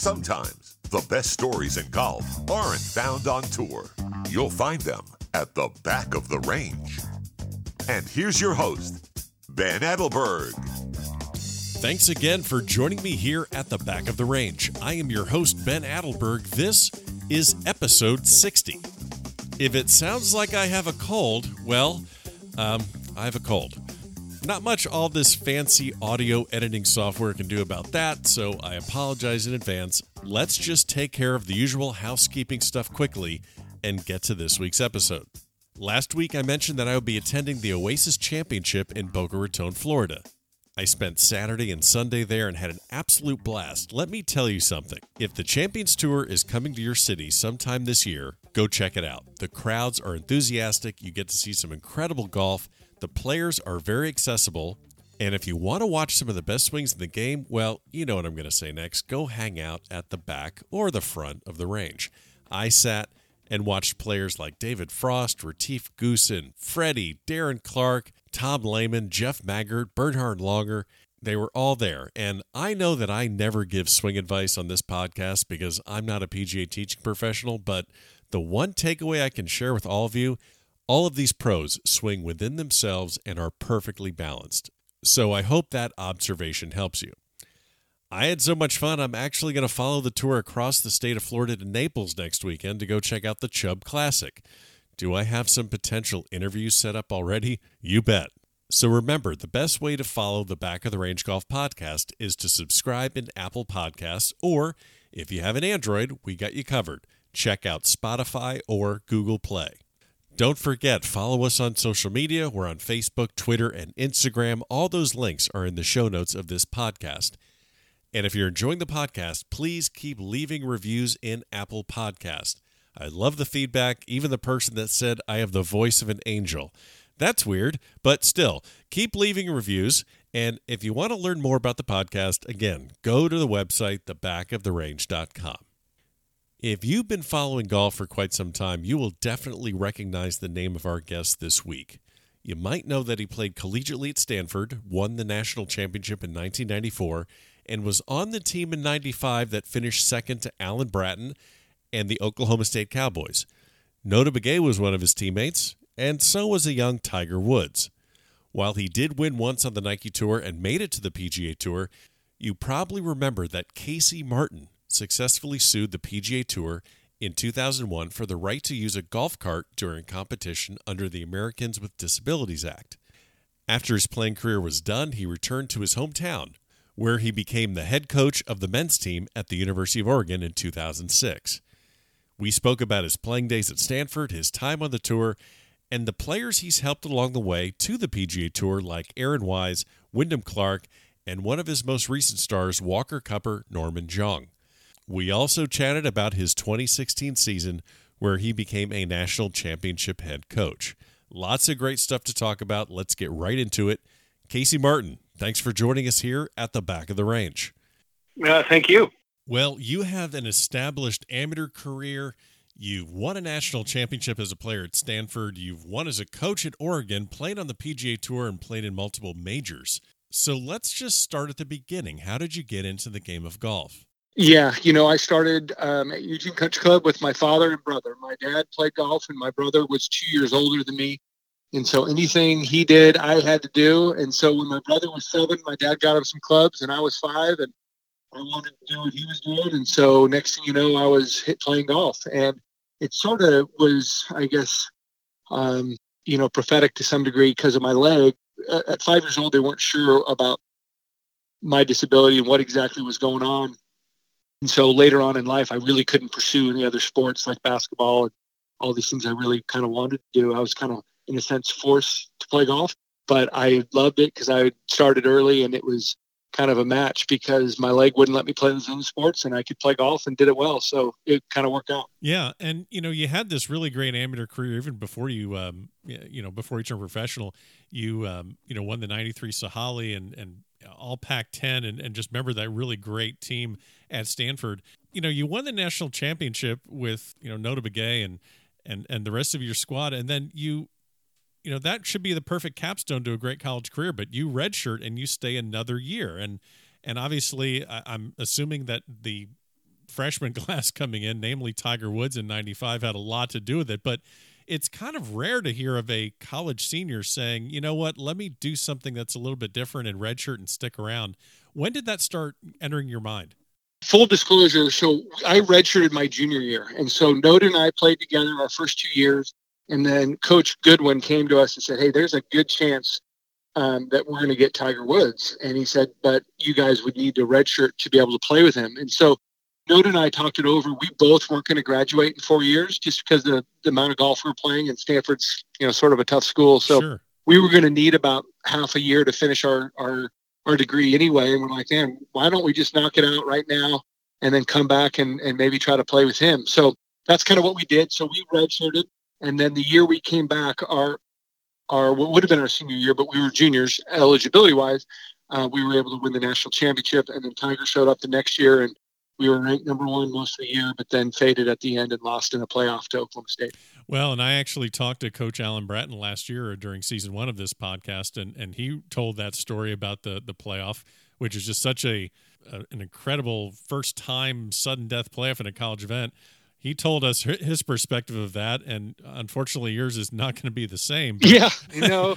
Sometimes the best stories in golf aren't found on tour. You'll find them at the back of the range. And here's your host, Ben Adelberg. Thanks again for joining me here at the back of the range. I am your host, Ben Adelberg. This is episode 60. If it sounds like I have a cold, well, I have a cold. Not much all this fancy audio editing software can do about that, so I apologize in advance. Let's just take care of the usual housekeeping stuff quickly and get to this week's episode. Last week, I mentioned that I would be attending the Oasis Championship in Boca Raton, Florida. I spent Saturday and Sunday there and had an absolute blast. Let me tell you something. If the Champions Tour is coming to your city sometime this year, go check it out. The crowds are enthusiastic. You get to see some incredible golf. The players are very accessible. And if you want to watch some of the best swings in the game, well, you know what I'm going to say next. Go hang out at the back or the front of the range. I sat and watched players like David Frost, Retief Goosen, Freddie, Darren Clarke, Tom Lehman, Jeff Maggert, Bernhard Langer. They were all there. And I know that I never give swing advice on this podcast because I'm not a PGA teaching professional, but the one takeaway I can share with all of you, all of these pros swing within themselves and are perfectly balanced. So I hope that observation helps you. I had so much fun, I'm actually going to follow the tour across the state of Florida to Naples next weekend to go check out the Chubb Classic. Do I have some potential interviews set up already? You bet. So remember, the best way to follow the Back of the Range Golf Podcast is to subscribe in Apple Podcasts, or if you have an Android, we got you covered. Check out Spotify or Google Play. Don't forget, follow us on social media. We're on Facebook, Twitter, and Instagram. All those links are in the show notes of this podcast. And if you're enjoying the podcast, please keep leaving reviews in Apple Podcast. I love the feedback, even the person that said, I have the voice of an angel. That's weird, but still, keep leaving reviews. And if you want to learn more about the podcast, again, go to the website, thebackoftherange.com. If you've been following golf for quite some time, you will definitely recognize the name of our guest this week. You might know that he played collegiately at Stanford, won the National Championship in 1994, and was on the team in 95 that finished second to Alan Bratton and the Oklahoma State Cowboys. Notah Begay was one of his teammates, and so was a young Tiger Woods. While he did win once on the Nike Tour and made it to the PGA Tour, you probably remember that Casey Martin successfully sued the PGA Tour in 2001 for the right to use a golf cart during competition under the Americans with Disabilities Act. After his playing career was done, he returned to his hometown, where he became the head coach of the men's team at the University of Oregon in 2006. We spoke about his playing days at Stanford, his time on the tour, and the players he's helped along the way to the PGA Tour like Aaron Wise, Wyndham Clark, and one of his most recent stars, Walker Cupper, Norman Xiong. We also chatted about his 2016 season where he became a national championship head coach. Lots of great stuff to talk about. Let's get right into it. Casey Martin, thanks for joining us here at the back of the range. Thank you. Well, you have an established amateur career. You've won a national championship as a player at Stanford. You've won as a coach at Oregon, played on the PGA Tour, and played in multiple majors. So let's just start at the beginning. How did you get into the game of golf? Yeah, I started at Eugene Country Club with my father and brother. My dad played golf, and my brother was 2 years older than me. And so anything he did, I had to do. And so when my brother was 7, my dad got him some clubs, and I was 5, and I wanted to do what he was doing. And so next thing you know, I was playing golf. And it sort of was, I guess, prophetic to some degree because of my leg. At 5 years old, they weren't sure about my disability and what exactly was going on. And so later on in life, I really couldn't pursue any other sports like basketball and all these things I really kind of wanted to do. I was kind of, in a sense, forced to play golf, but I loved it because I started early and it was kind of a match because my leg wouldn't let me play those other sports and I could play golf and did it well. So it kind of worked out. Yeah. And, you had this really great amateur career even before you, before you turned professional, you, won the 93 Sahali and all Pac-10 and just remember that really great team at Stanford. You won the national championship with, Notah Begay and the rest of your squad. And then you that should be the perfect capstone to a great college career, but you redshirt and you stay another year. And obviously I'm assuming that the freshman class coming in, namely Tiger Woods in 95, had a lot to do with it. But it's kind of rare to hear of a college senior saying, you know what, let me do something that's a little bit different and redshirt and stick around. When did that start entering your mind? Full disclosure, so I redshirted my junior year. And so Notah and I played together our first 2 years. And then Coach Goodwin came to us and said, hey, there's a good chance that we're going to get Tiger Woods. And he said, but you guys would need to redshirt to be able to play with him. And so Notah and I talked it over. We both weren't going to graduate in 4 years just because of the amount of golf we were playing, and Stanford's, you know, sort of a tough school. So sure, we were going to need about half a year to finish our degree anyway. And we're like, man, why don't we just knock it out right now and then come back and maybe try to play with him? So that's kind of what we did. So we redshirted. And then the year we came back, our what would have been our senior year, but we were juniors eligibility-wise, we were able to win the national championship. And then Tiger showed up the next year, and we were ranked number one most of the year, but then faded at the end and lost in a playoff to Oklahoma State. Well, and I actually talked to Coach Alan Bratton last year during season one of this podcast, and he told that story about the playoff, which is just such an incredible first-time sudden-death playoff in a college event. He told us his perspective of that, and unfortunately, yours is not going to be the same. But, yeah, you know.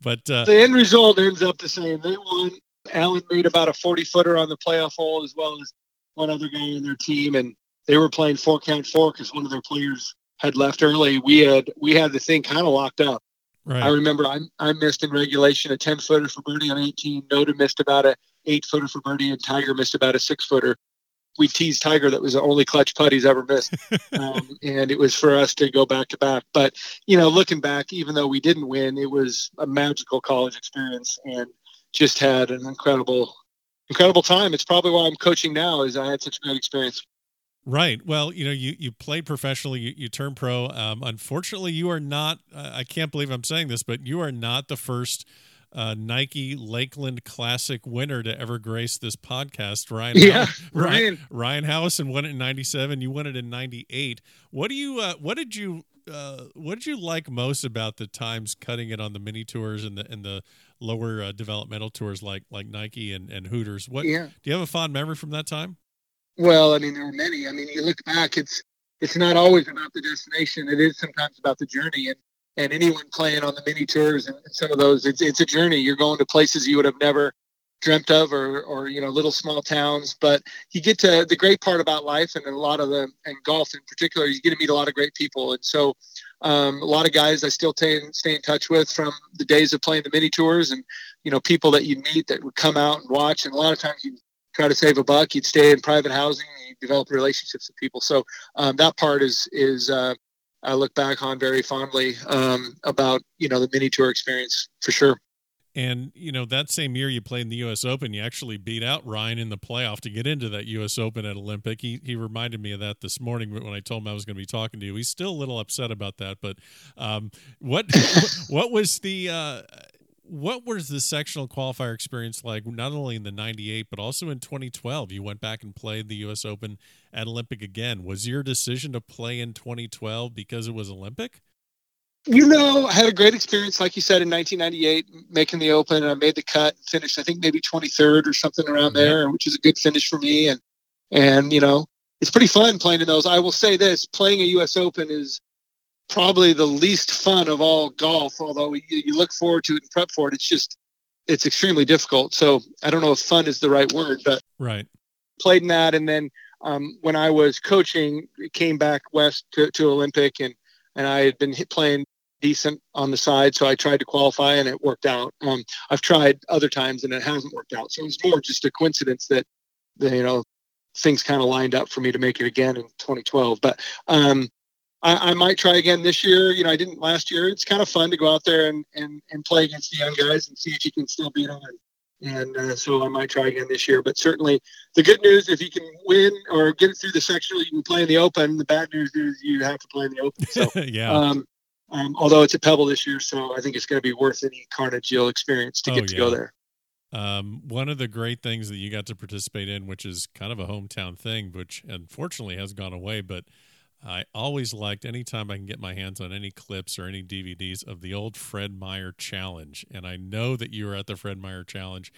but the end result ends up the same. They won. Allen made about a 40-footer on the playoff hole, as well as one other guy on their team, and they were playing four-count-four because one of their players had left early. We had the thing kind of locked up. Right. I remember I missed in regulation a 10-footer for birdie on 18. Notah missed about a 8-footer for birdie, and Tiger missed about a 6-footer. We teased Tiger. That was the only clutch putt he's ever missed. And it was for us to go back to back. But, you know, looking back, even though we didn't win, it was a magical college experience and just had an incredible time. It's probably why I'm coaching now, is I had such a great experience. Right. Well, you know, you played professionally, you turned pro. Unfortunately, you are not, I can't believe I'm saying this, but you are not the first Nike Lakeland Classic winner to ever grace this podcast. Ryan House won it in 97. You won it in 98. What did you like most about the times cutting it on the mini tours and the lower developmental tours like Nike and Hooters? Do you have a fond memory from that time? Well, I mean, there were many. I mean, you look back, it's not always about the destination. It is sometimes about the journey. And anyone playing on the mini tours and some of those, it's a journey. You're going to places you would have never dreamt of, or you know, little small towns. But you get to the great part about life, and a lot of and golf in particular, you get to meet a lot of great people. And so a lot of guys I still stay in touch with from the days of playing the mini tours, and you know, people that you meet that would come out and watch. And a lot of times you try to save a buck, you'd stay in private housing, and you develop relationships with people. So that part is I look back on very fondly about, you know, the mini tour experience for sure. And, you know, that same year you played in the U.S. Open, you actually beat out Ryan in the playoff to get into that U.S. Open at Olympic. He reminded me of that this morning when I told him I was going to be talking to you. He's still a little upset about that, but what was the sectional qualifier experience like, not only in the 98, but also in 2012? You went back and played the U.S. Open at Olympic again. Was your decision to play in 2012 because it was Olympic? You know, I had a great experience, like you said, in 1998, making the Open, and I made the cut and finished, I think, maybe 23rd or something around there, which is a good finish for me. And you know, it's pretty fun playing in those. I will say this, playing a U.S. Open is probably the least fun of all golf, although you look forward to it and prep for it. It's extremely difficult. So I don't know if fun is the right word, but right, played in that. And then when I was coaching, came back west to Olympic, and I had been playing decent on the side. So I tried to qualify, and it worked out. I've tried other times, and it hasn't worked out. So it was more just a coincidence that, you know, things kind of lined up for me to make it again in 2012. But, I might try again this year. You know, I didn't last year. It's kind of fun to go out there and play against the young guys and see if you can still beat them. And so I might try again this year. But certainly the good news, if you can win or get through the sectional, you can play in the Open. The bad news is you have to play in the Open. So, yeah. Although it's a Pebble this year, so I think it's going to be worth any carnage you'll experience to get to go there. One of the great things that you got to participate in, which is kind of a hometown thing, which unfortunately has gone away, but I always liked, anytime I can get my hands on any clips or any DVDs of the old Fred Meyer Challenge. And I know that you were at the Fred Meyer Challenge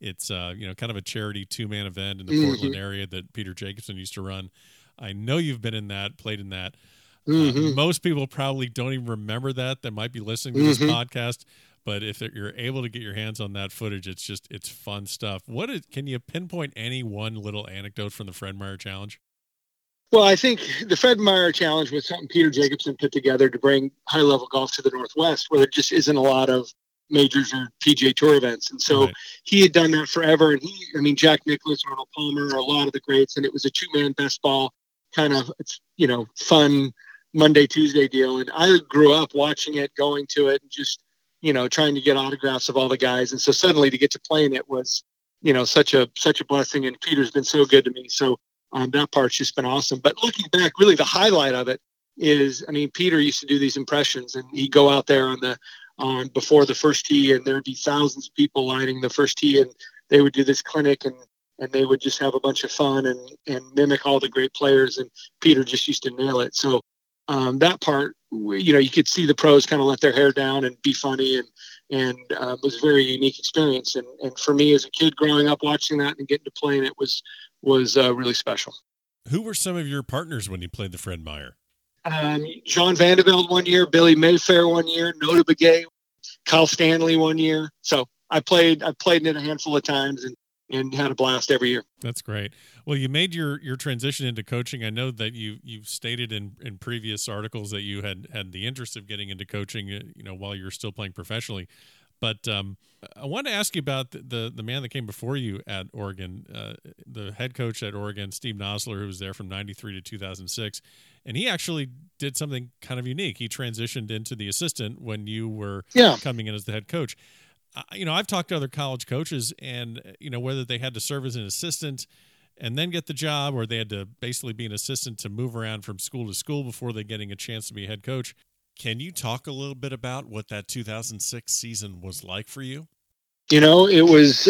It's kind of a charity two-man event in the Portland area that Peter Jacobson used to run. I know you've been in that, played in that. Most people probably don't even remember that might be listening to this podcast. But if you're able to get your hands on that footage, it's fun stuff. Can you pinpoint any one little anecdote from the Fred Meyer Challenge? Well, I think the Fred Meyer Challenge was something Peter Jacobson put together to bring high-level golf to the Northwest, where there just isn't a lot of majors or PGA Tour events. And so he had done that forever. And Jack Nicklaus, Arnold Palmer, a lot of the greats, and it was a two-man best ball kind of, fun Monday, Tuesday deal. And I grew up watching it, going to it, and just, trying to get autographs of all the guys. And so suddenly to get to play in it was, such a blessing. And Peter's been so good to me. So that part's just been awesome. But looking back, really the highlight of it is, Peter used to do these impressions, and he'd go out there on before the first tee, and there'd be thousands of people lining the first tee, and they would do this clinic and they would just have a bunch of fun and mimic all the great players. And Peter just used to nail it. So that part, you could see the pros kind of let their hair down and be funny, and it was a very unique experience. And for me as a kid growing up watching that and getting to play in it was really special. Who were some of your partners when you played the Fred Meyer? John Vandeveld one year, Billy Mayfair one year, Notah Begay, Kyle Stanley one year. So I played in it a handful of times and had a blast every year. That's great. Well, you made your transition into coaching. I know that you've stated in previous articles that you had the interest of getting into coaching, while you're still playing professionally. But I want to ask you about the man that came before you at Oregon, the head coach at Oregon, Steve Nosler, who was there from 93 to 2006. And he actually did something kind of unique. He transitioned into the assistant when you were coming in as the head coach. I've talked to other college coaches, and, whether they had to serve as an assistant and then get the job, or they had to basically be an assistant to move around from school to school before they getting a chance to be a head coach. Can you talk a little bit about what that 2006 season was like for you? It was,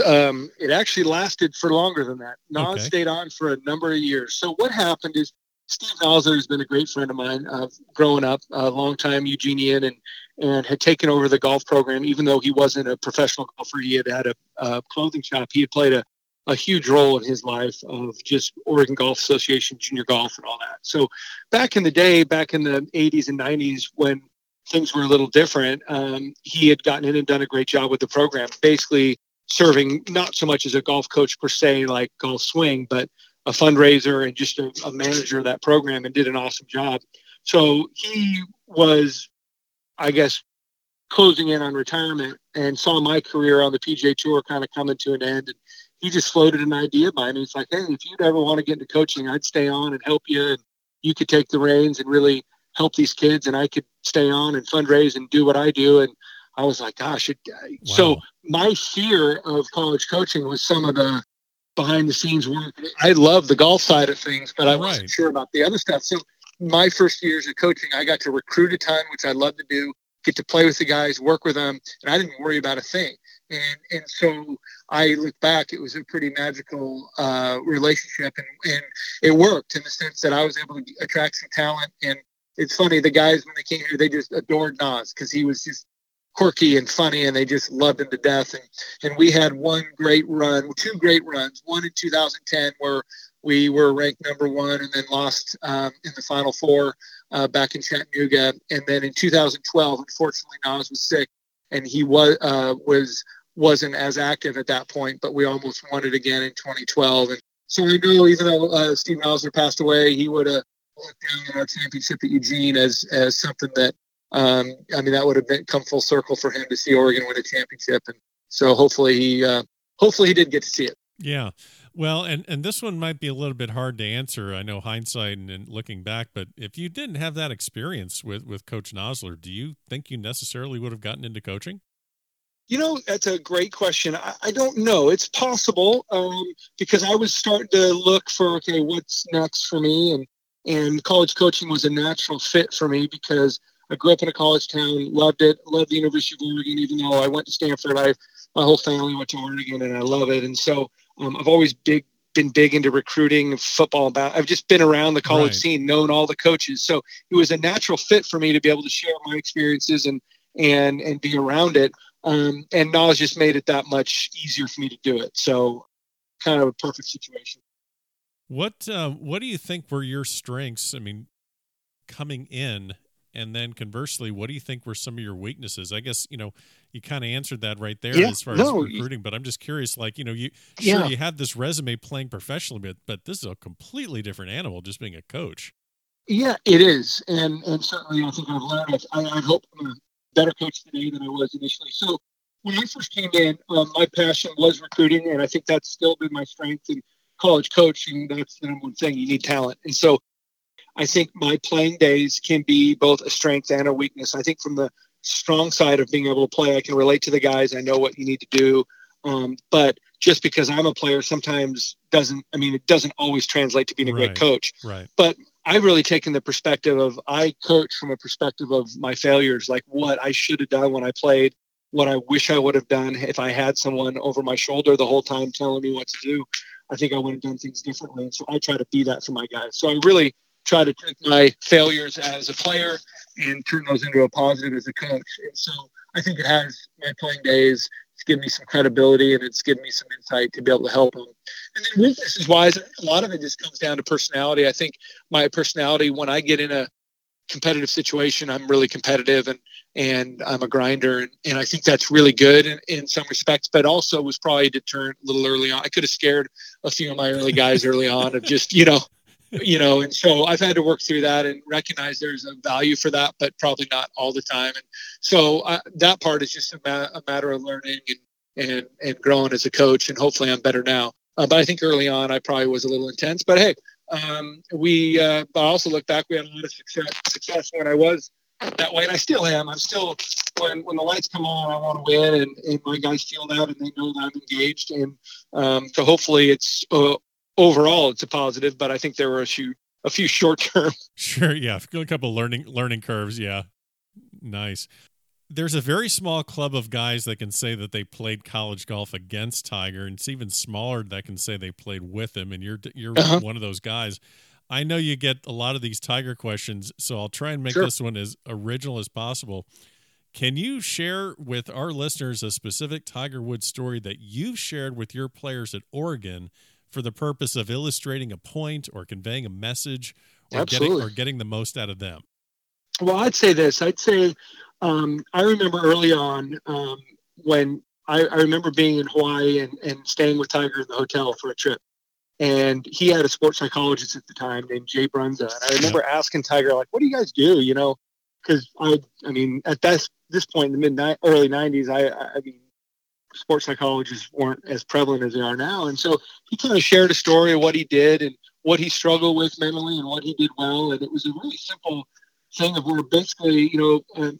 it actually lasted for longer than that. Nas stayed on for a number of years. So what happened is Steve Nosler has been a great friend of mine growing up, a longtime Eugenian, and had taken over the golf program. Even though he wasn't a professional golfer, he had a clothing shop. He had played a huge role in his life of just Oregon Golf Association, junior golf, and all that. So back in the day, back in the 80s and 90s, when things were a little different, he had gotten in and done a great job with the program, basically serving not so much as a golf coach per se, like Golf Swing, but a fundraiser and just a manager of that program, and did an awesome job. So he was, I guess, closing in on retirement, and saw my career on the PGA Tour kind of coming to an end. And he just floated an idea by me. He's like, hey, if you'd ever want to get into coaching, I'd stay on and help you. And you could take the reins and really help these kids. And I could stay on and fundraise and do what I do. And I was like, gosh. So my fear of college coaching was some of the behind the scenes work. I love the golf side of things, but I wasn't sure about the other stuff. So my first years of coaching, I got to recruit a ton, which I love to do, get to play with the guys, work with them. And I didn't worry about a thing. And so I look back, it was a pretty magical relationship, and it worked in the sense that I was able to attract some talent. And it's funny, the guys, when they came here, they just adored Nas because he was just quirky and funny, and they just loved him to death. And we had two great runs, one in 2010 where we were ranked number one and then lost in the Final Four back in Chattanooga. And then in 2012, unfortunately, Nas was sick, and he wasn't as active at that point, but we almost won it again in 2012. And so we knew, even though Steve Nosler passed away, he would have looked down at our championship at Eugene as something that, that would have come full circle for him to see Oregon win a championship. And so hopefully he did get to see it. Yeah. Well, and this one might be a little bit hard to answer. I know hindsight and looking back, but if you didn't have that experience with Coach Nosler, do you think you necessarily would have gotten into coaching? That's a great question. I don't know. It's possible because I was starting to look for, what's next for me? And college coaching was a natural fit for me because I grew up in a college town, loved it, loved the University of Oregon, even though I went to Stanford. My whole family went to Oregon, and I love it. And so I've always been big into recruiting, football. I've just been around the college scene, known all the coaches. So it was a natural fit for me to be able to share my experiences and be around it. And knowledge just made it that much easier for me to do it. So kind of a perfect situation. What do you think were your strengths? I mean, coming in, and then conversely, what do you think were some of your weaknesses? I guess, you know, you kind of answered that right there as far as recruiting, but I'm just curious, like, you know, you had this resume playing professionally, but this is a completely different animal just being a coach. Yeah, it is. And certainly I think I've learned, I hope I'm a better coach today than I was initially. So when I first came in, my passion was recruiting, and I think that's still been my strength in college coaching. That's the number one thing. You need talent. And so I think my playing days can be both a strength and a weakness. I think from the strong side of being able to play, I can relate to the guys. I know what you need to do. But just because I'm a player sometimes it doesn't always translate to being a great coach. Right. But I've really taken the perspective of, I coach from a perspective of my failures, like what I should have done when I played, what I wish I would have done if I had someone over my shoulder the whole time telling me what to do. I think I would have done things differently. And so I try to be that for my guys. So I really try to take my failures as a player and turn those into a positive as a coach. And so I think it has, my playing days, it's given me some credibility, and it's given me some insight to be able to help them. And then weaknesses wise, a lot of it just comes down to personality. I think my personality, when I get in a competitive situation, I'm really competitive and I'm a grinder. And I think that's really good in some respects, but also was probably a deterrent a little early on. I could have scared a few of my early guys early on of just, you know, and so I've had to work through that and recognize there's a value for that, but probably not all the time. And so that part is just a matter of learning and growing as a coach. And hopefully I'm better now. But I think early on I probably was a little intense. But hey, I also look back, we had a lot of success when I was that way, and I still am. I'm still, when the lights come on, I want to win, and my guys feel that, and they know that I'm engaged. And so hopefully it's. Overall, it's a positive, but I think there were a few short-term. Sure, yeah. A couple of learning curves, yeah. Nice. There's a very small club of guys that can say that they played college golf against Tiger, and it's even smaller that can say they played with him, and you're one of those guys. I know you get a lot of these Tiger questions, so I'll try and make this one as original as possible. Can you share with our listeners a specific Tiger Woods story that you've shared with your players at Oregon for the purpose of illustrating a point or conveying a message or getting the most out of them? Well, I'd say this. I'd say I remember early on when I remember being in Hawaii and staying with Tiger in the hotel for a trip. And he had a sports psychologist at the time named Jay Brunza. And I remember asking Tiger, like, what do you guys do? You know, because I mean, at this point in the early 90s, I mean, sports psychologists weren't as prevalent as they are now. And so he kind of shared a story of what he did and what he struggled with mentally and what he did well. And it was a really simple thing of where basically,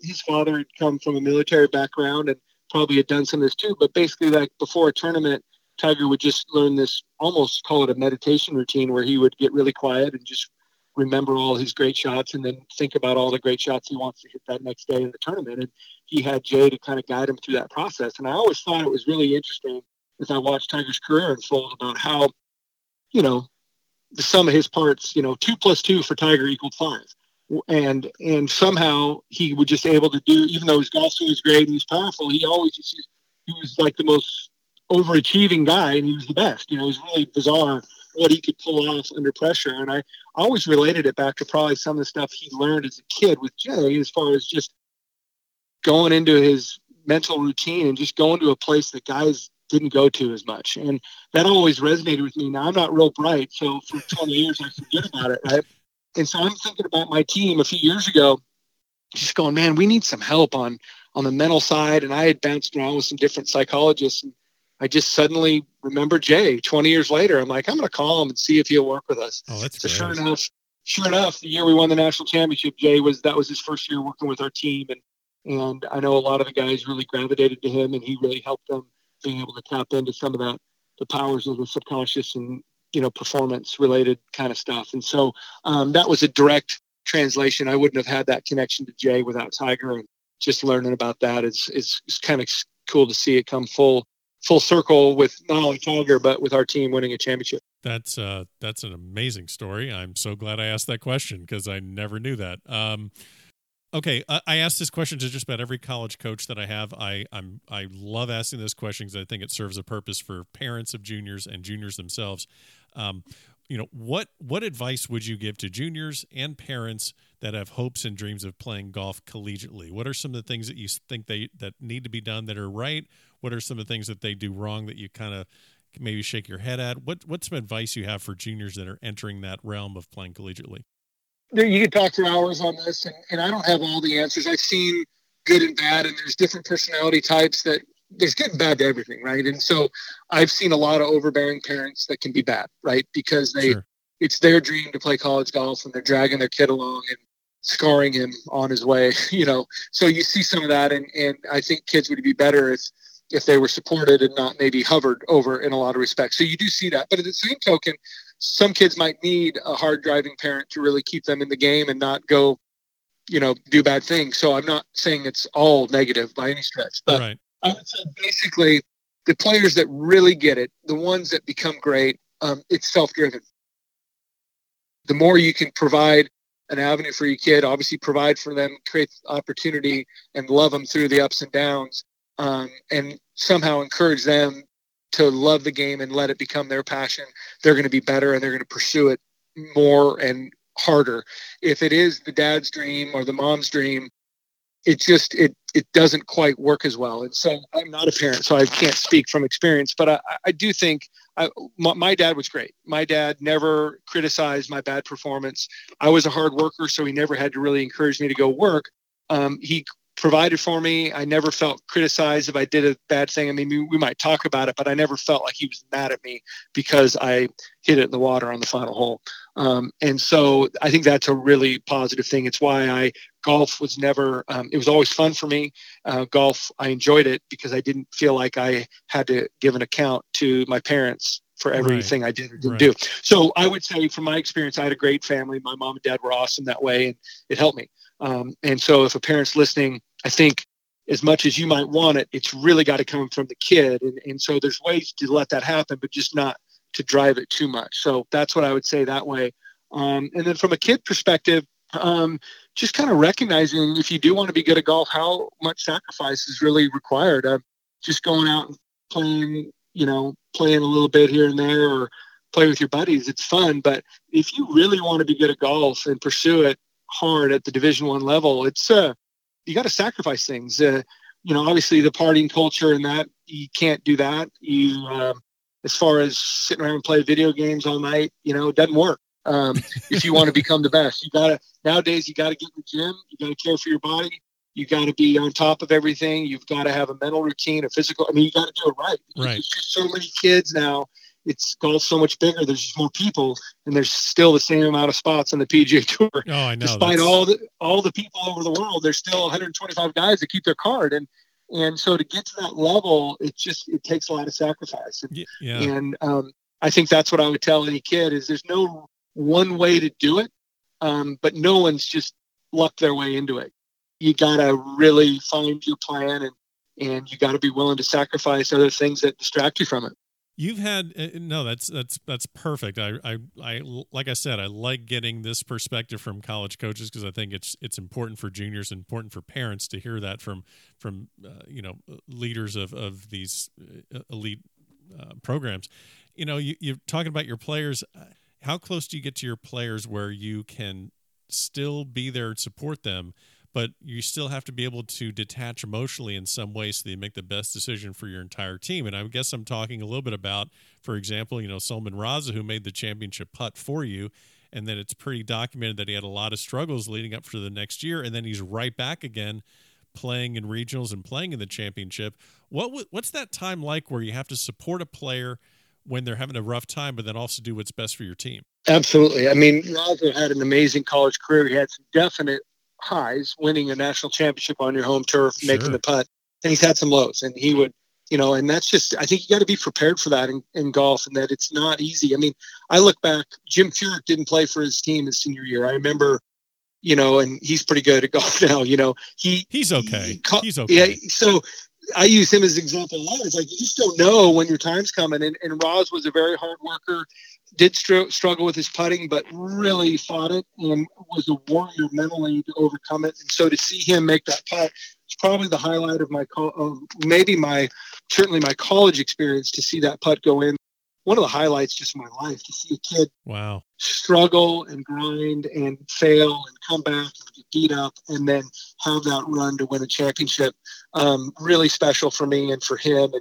his father had come from a military background and probably had done some of this too. But basically, like before a tournament, Tiger would just learn this, almost call it a meditation routine, where he would get really quiet and just remember all his great shots and then think about all the great shots he wants to hit that next day in the tournament. And he had Jay to kind of guide him through that process. And I always thought it was really interesting as I watched Tiger's career unfold about how, the sum of his parts, 2 + 2 for Tiger equaled 5. And somehow he was just able to do, even though his golf swing was great and he was powerful, he was like the most overachieving guy, and he was the best. It was really bizarre what he could pull off under pressure. And I always related it back to probably some of the stuff he learned as a kid with Jay, as far as just going into his mental routine and just going to a place that guys didn't go to as much. And that always resonated with me. Now, I'm not real bright, so for 20 years I forget about it, right? And so I'm thinking about my team a few years ago, just going, man, we need some help on the mental side. And I had bounced around with some different psychologists, and I just suddenly remember Jay 20 years later. I'm like, I'm going to call him and see if he'll work with us. Oh, that's great. Sure enough, the year we won the national championship, that was his first year working with our team. And I know a lot of the guys really gravitated to him, and he really helped them being able to tap into some of the powers of the subconscious and, performance related kind of stuff. And so that was a direct translation. I wouldn't have had that connection to Jay without Tiger, and just learning about that is kind of cool to see it come full circle with not only Tiger, but with our team winning a championship. That's an amazing story. I'm so glad I asked that question, because I never knew that. Okay, I asked this question to just about every college coach that I have. I love asking this question because I think it serves a purpose for parents of juniors and juniors themselves. You know, what advice would you give to juniors and parents that have hopes and dreams of playing golf collegiately? What are some of the things that you think that need to be done that are right? What are some of the things that they do wrong that you kind of maybe shake your head at? What's some advice you have for juniors that are entering that realm of playing collegiately? You could talk for hours on this, and I don't have all the answers. I've seen good and bad, and there's different personality types that there's good and bad to everything, right? And so I've seen a lot of overbearing parents that can be bad, right? Because it's their dream to play college golf, and they're dragging their kid along and scarring him on his way, you know. So you see some of that, and I think kids would be better if they were supported and not maybe hovered over in a lot of respects. So you do see that. But at the same token, some kids might need a hard driving parent to really keep them in the game and not go, you know, do bad things. So I'm not saying it's all negative by any stretch, but right. I would say basically the players that really get it, the ones that become great, it's self-driven. The more you can provide an avenue for your kid, obviously provide for them, create opportunity and love them through the ups and downs, and somehow encourage them to love the game and let it become their passion, they're going to be better and they're going to pursue it more and harder. If it is the dad's dream or the mom's dream, it doesn't quite work as well. And so I'm not a parent, so I can't speak from experience, but I do think my dad was great. My dad never criticized my bad performance. I was a hard worker, so he never had to really encourage me to go work. He provided for me. I never felt criticized if I did a bad thing. I mean, we might talk about it, but I never felt like he was mad at me because I hit it in the water on the final hole. And so I think that's a really positive thing. It's why golf was never, it was always fun for me. Golf, I enjoyed it because I didn't feel like I had to give an account to my parents for everything I did or didn't do. So I would say from my experience, I had a great family. My mom and dad were awesome that way, and it helped me. And so if a parent's listening, I think as much as you might want it, it's really got to come from the kid. And so there's ways to let that happen, but just not to drive it too much. So that's what I would say that way. And then from a kid perspective, just kind of recognizing if you do want to be good at golf, how much sacrifice is really required. Just going out and playing, you know, playing a little bit here and there or play with your buddies, it's fun. But if you really want to be good at golf and pursue it hard at the Division I level, it's you got to sacrifice things. You know, obviously the partying culture and that, you can't do that. You, as far as sitting around and playing video games all night, you know, it doesn't work. If you want to become the best, nowadays you got to get in the gym. You got to care for your body. You got to be on top of everything. You've got to have a mental routine, a physical. I mean, you got to do it right. Right. There's just so many kids now. It's golf so much bigger. There's just more people, and there's still the same amount of spots on the PGA Tour. Oh, I know. Despite all the people over the world, there's still 125 guys that keep their card, and so to get to that level, it takes a lot of sacrifice. And, yeah. And I think that's what I would tell any kid is there's no one way to do it, but no one's just lucked their way into it. You gotta really find your plan, and you gotta be willing to sacrifice other things that distract you from it. You've had that's perfect. I like I said, I like getting this perspective from college coaches because I think it's important for juniors, important for parents to hear that from you know, leaders of these elite programs. You know, you're talking about your players. How close do you get to your players where you can still be there and support them, but you still have to be able to detach emotionally in some way so that you make the best decision for your entire team? And I guess I'm talking a little bit about, for example, you know, Solomon Raza, who made the championship putt for you, and then it's pretty documented that he had a lot of struggles leading up for the next year, and then he's right back again playing in regionals and playing in the championship. What's that time like where you have to support a player when they're having a rough time, but then also do what's best for your team? Absolutely. I mean, Raza had an amazing college career. He had some definite highs, winning a national championship on your home turf, making the putt, and he's had some lows, and he would, you know, and that's just, I think you got to be prepared for that in golf, and that it's not easy. I mean, I look back, Jim Furyk didn't play for his team his senior year. I remember, you know, and he's pretty good at golf now, you know, he's okay. He's okay. Yeah. So I use him as an example a lot. It's like, you just don't know when your time's coming. And Roz was a very hard worker. did struggle with his putting, but really fought it and was a warrior mentally to overcome it. And so to see him make that putt is probably the highlight of my college experience, to see that putt go in. One of the highlights just of my life, to see a kid struggle and grind and fail and come back and get beat up and then have that run to win a championship. Really special for me and for him.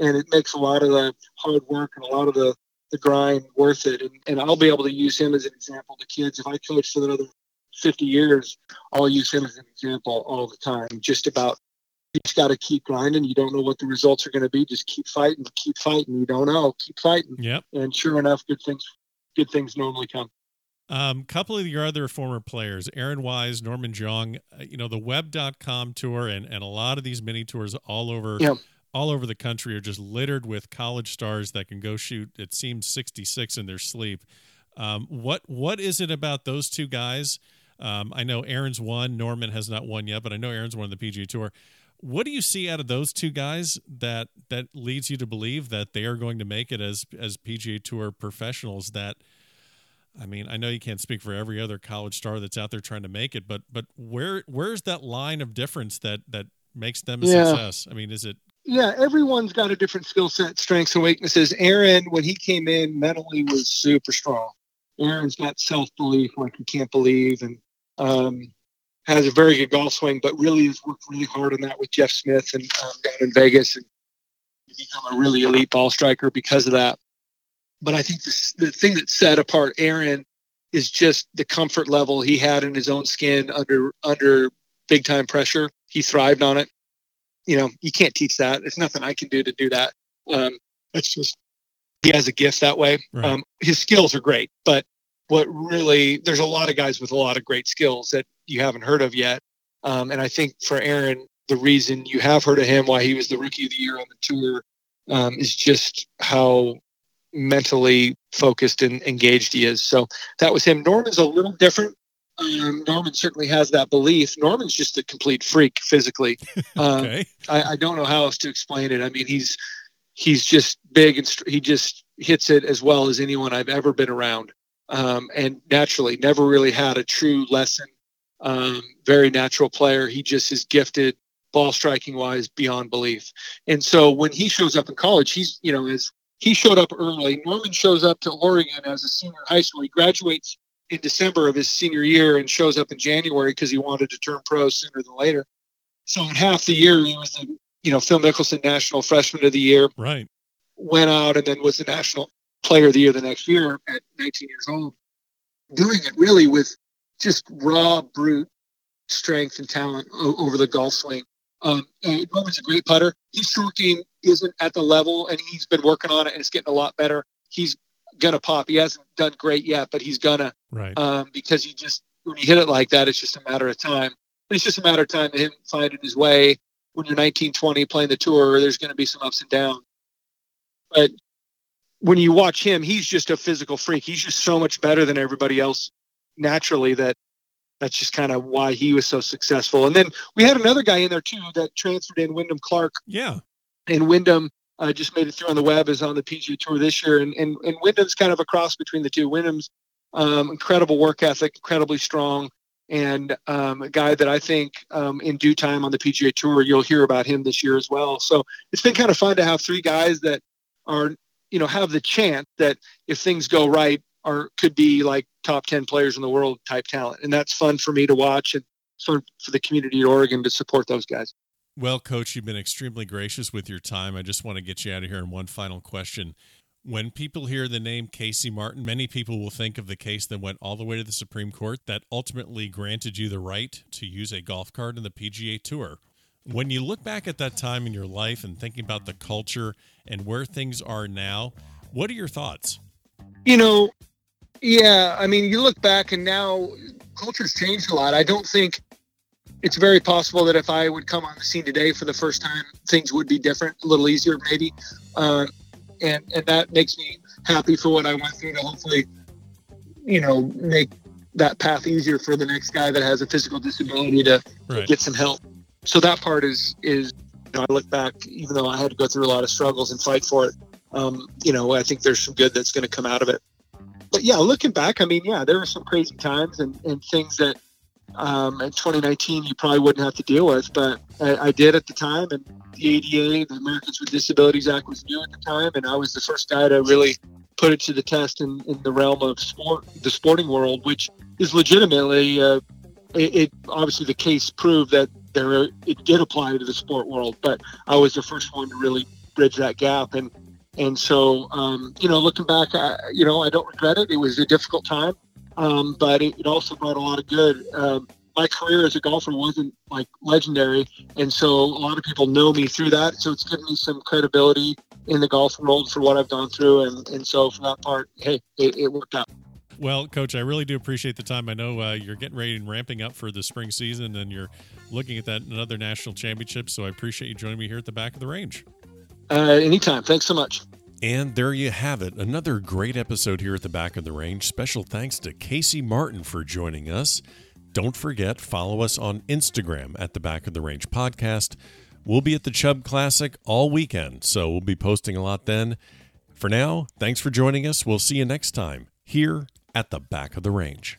And it makes a lot of the hard work and a lot of the grind worth it. And I'll be able to use him as an example to kids. If I coach for another 50 years, I'll use him as an example all the time, just about you just got to keep grinding. You don't know what the results are going to be. Just keep fighting. You don't know. Keep fighting. Yep. And sure enough, good things normally come. Couple of your other former players, Aaron Wise, Norman Xiong, the web.com tour and a lot of these mini tours all over the country are just littered with college stars that can go shoot, it seems, 66 in their sleep. What is it about those two guys? I know Aaron's won, Norman has not won yet, but I know Aaron's won the PGA Tour. What do you see out of those two guys that leads you to believe that they are going to make it as PGA Tour professionals? That, I mean, I know you can't speak for every other college star that's out there trying to make it, but where's that line of difference that makes them a success? I mean, is it? Yeah, everyone's got a different skill set, strengths, and weaknesses. Aaron, when he came in, mentally was super strong. Aaron's got self-belief like you can't believe, and has a very good golf swing, but really has worked really hard on that with Jeff Smith and down in Vegas, and become a really elite ball striker because of that. But I think the thing that set apart Aaron is just the comfort level he had in his own skin under big-time pressure. He thrived on it. You can't teach that. There's nothing I can do to do that. That's just, he has a gift that way. Right. His skills are great, but there's a lot of guys with a lot of great skills that you haven't heard of yet. And I think for Aaron, the reason you have heard of him, why he was the Rookie of the Year on the tour, is just how mentally focused and engaged he is. So that was him. Norman's a little different. Norman certainly has that belief. Norman's just a complete freak physically. Okay. I don't know how else to explain it. I mean, he's just big and he just hits it as well as anyone I've ever been around. And naturally never really had a true lesson. Very natural player. He just is gifted ball striking wise beyond belief. And so when he shows up in college, he showed up early. Norman shows up to Oregon as a senior in high school. He graduates in December of his senior year and shows up in January because he wanted to turn pro sooner than later. So in half the year, he was the Phil Mickelson National Freshman of the Year. Right. Went out and then was the National Player of the Year the next year at 19 years old. Doing it really with just raw, brute strength and talent over the golf swing. Norman's a great putter. His short game isn't at the level, and he's been working on it, and it's getting a lot better. He's gonna pop. He hasn't done great yet, but he's gonna. Right. Because when you hit it like that, it's just a matter of time. But it's just a matter of time to him finding his way. When you're 19, 20 playing the tour, there's going to be some ups and downs. But when you watch him, he's just a physical freak. He's just so much better than everybody else naturally that's just kind of why he was so successful. And then we had another guy in there too that transferred in, Wyndham Clark. Yeah. And Wyndham just made it through on the web, is on the PGA Tour this year. And Wyndham's kind of a cross between the two. Wyndham's incredible work ethic, incredibly strong, and a guy that I think in due time on the PGA Tour, you'll hear about him this year as well. So it's been kind of fun to have three guys that are, have the chance that if things go right, could be like top 10 players in the world type talent. And that's fun for me to watch, and it's fun for the community at Oregon to support those guys. Well, Coach, you've been extremely gracious with your time. I just want to get you out of here in one final question. When people hear the name Casey Martin, many people will think of the case that went all the way to the Supreme Court that ultimately granted you the right to use a golf cart in the PGA Tour. When you look back at that time in your life and thinking about the culture and where things are now, what are your thoughts? You look back and now culture's changed a lot. I don't think it's very possible that if I would come on the scene today for the first time, things would be different, a little easier maybe. And that makes me happy for what I went through to hopefully, make that path easier for the next guy that has a physical disability to get some help. So that part is I look back, even though I had to go through a lot of struggles and fight for it, I think there's some good that's going to come out of it. But yeah, looking back, I mean, yeah, there were some crazy times and things that in 2019 you probably wouldn't have to deal with, but I did at the time. And the ADA, the Americans with Disabilities Act, was new at the time, and I was the first guy to really put it to the test in the realm of sport, the sporting world, which is legitimately it obviously the case proved that it did apply to the sport world, but I was the first one to really bridge that gap. And so, looking back, I don't regret it. It was a difficult time, but it also brought a lot of good. My career as a golfer wasn't like legendary, and so a lot of people know me through that. So it's given me some credibility in the golf world for what I've gone through, and so for that part, hey, it worked out. Well, Coach, I really do appreciate the time. I know you're getting ready and ramping up for the spring season, and you're looking at that another national championship. So I appreciate you joining me here at the Back of the Range. Anytime. Thanks so much. And there you have it. Another great episode here at the Back of the Range. Special thanks to Casey Martin for joining us. Don't forget, follow us on Instagram at the Back of the Range Podcast. We'll be at the Chubb Classic all weekend, so we'll be posting a lot then. For now, thanks for joining us. We'll see you next time here at the Back of the Range.